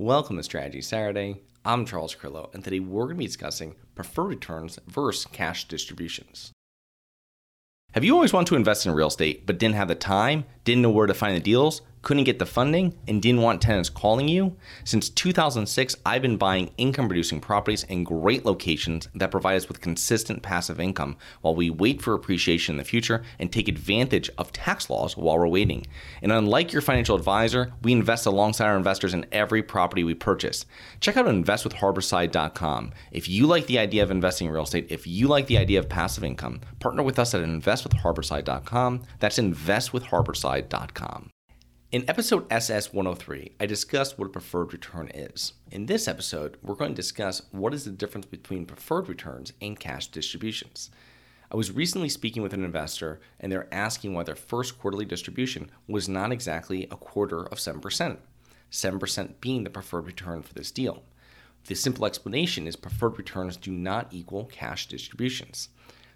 Welcome to Strategy Saturday. I'm Charles Crillo, and today we're going to be discussing preferred returns versus cash distributions. Have you always wanted to invest in real estate but didn't have the time, didn't know where to find the deals, couldn't get the funding, and didn't want tenants calling you? Since 2006, I've been buying income-producing properties in great locations that provide us with consistent passive income while we wait for appreciation in the future and take advantage of tax laws while we're waiting. And unlike your financial advisor, we invest alongside our investors in every property we purchase. Check out investwithharborside.com. If you like the idea of investing in real estate, if you like the idea of passive income, partner with us at investwithharborside.com. That's investwithharborside.com. In episode SS103, I discussed what a preferred return is. In this episode, we're going to discuss what is the difference between preferred returns and cash distributions. I was recently speaking with an investor, and they're asking why their first quarterly distribution was not exactly a quarter of 7%, 7% being the preferred return for this deal. The simple explanation is preferred returns do not equal cash distributions.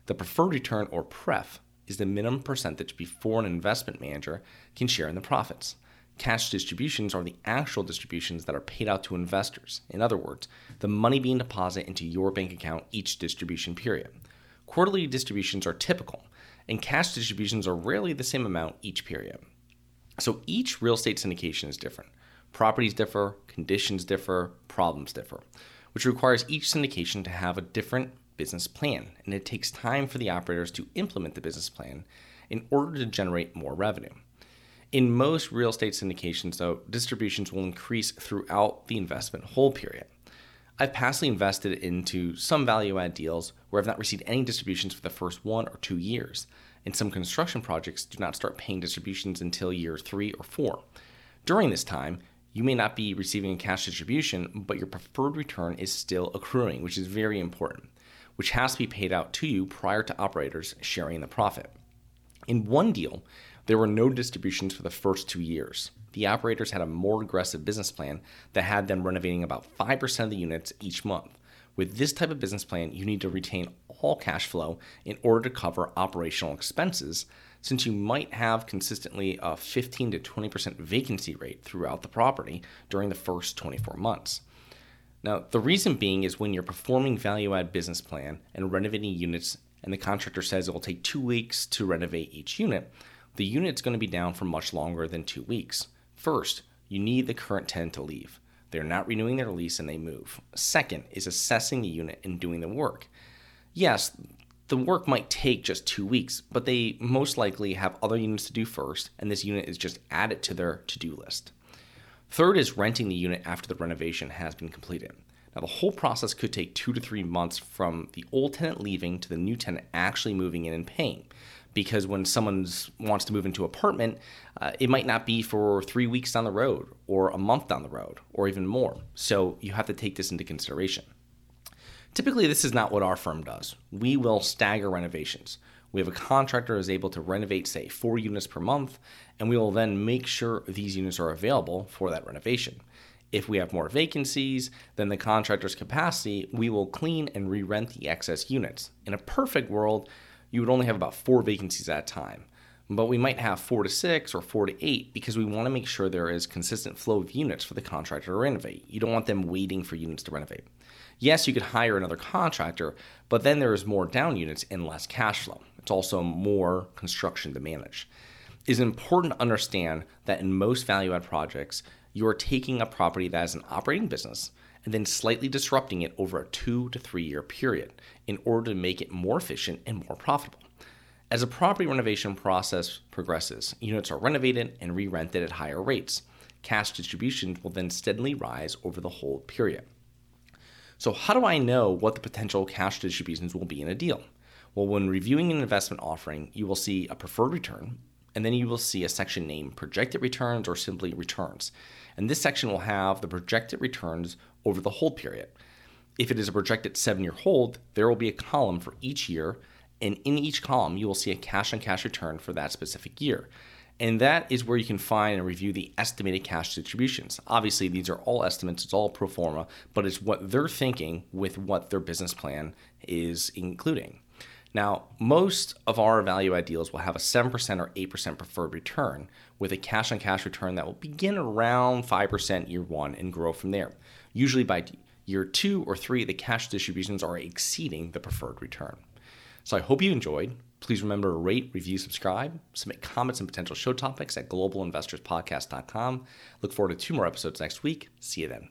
The preferred return, or PREF, is the minimum percentage before an investment manager can share in the profits. Cash distributions are the actual distributions that are paid out to investors. In other words, the money being deposited into your bank account each distribution period. Quarterly distributions are typical, and cash distributions are rarely the same amount each period. So each real estate syndication is different. Properties differ, conditions differ, problems differ, which requires each syndication to have a different business plan, and it takes time for the operators to implement the business plan in order to generate more revenue. In most real estate syndications, though, distributions will increase throughout the investment hold period. I've passively invested into some value-add deals where I've not received any distributions for the first 1 or 2 years, and some construction projects do not start paying distributions until year 3 or 4. During this time, you may not be receiving a cash distribution, but your preferred return is still accruing, which is very important, which has to be paid out to you prior to operators sharing the profit. In one deal, there were no distributions for the first 2 years. The operators had a more aggressive business plan that had them renovating about 5% of the units each month. With this type of business plan, you need to retain all cash flow in order to cover operational expenses, since you might have consistently a 15 to 20% vacancy rate throughout the property during the first 24 months. Now, the reason being is when you're performing value-add business plan and renovating units, and the contractor says it will take 2 weeks to renovate each unit, the unit's going to be down for much longer than 2 weeks. First, you need the current tenant to leave. They're not renewing their lease and they move. Second is assessing the unit and doing the work. Yes, the work might take just 2 weeks, but they most likely have other units to do first, and this unit is just added to their to-do list. Third is renting the unit after the renovation has been completed. Now, the whole process could take 2 to 3 months from the old tenant leaving to the new tenant actually moving in and paying, because when someone wants to move into an apartment, it might not be for 3 weeks down the road or a month down the road or even more. So you have to take this into consideration. Typically, this is not what our firm does. We will stagger renovations. We have a contractor who is able to renovate, say, 4 units per month, and we will then make sure these units are available for that renovation. If we have more vacancies than the contractor's capacity, we will clean and re-rent the excess units. In a perfect world, you would only have about 4 vacancies at a time, but we might have 4 to 6 or 4 to 8 because we want to make sure there is consistent flow of units for the contractor to renovate. You don't want them waiting for units to renovate. Yes, you could hire another contractor, but then there is more down units and less cash flow. It's also more construction to manage. It's important to understand that in most value-add projects, you're taking a property that is an operating business and then slightly disrupting it over a 2 to 3 year period in order to make it more efficient and more profitable. As a property renovation process progresses, units are renovated and re-rented at higher rates. Cash distributions will then steadily rise over the whole period. So how do I know what the potential cash distributions will be in a deal? Well, when reviewing an investment offering, you will see a preferred return, and then you will see a section named projected returns or simply returns. And this section will have the projected returns over the hold period. If it is a projected 7-year hold, there will be a column for each year, and in each column, you will see a cash-on-cash return for that specific year. And that is where you can find and review the estimated cash distributions. Obviously, these are all estimates, it's all pro forma, but it's what they're thinking with what their business plan is including. Now, most of our value-add deals will have a 7% or 8% preferred return with a cash-on-cash return that will begin around 5% year one and grow from there. Usually by year 2 or 3, the cash distributions are exceeding the preferred return. So I hope you enjoyed. Please remember to rate, review, subscribe, submit comments and potential show topics at globalinvestorspodcast.com. Look forward to 2 more episodes next week. See you then.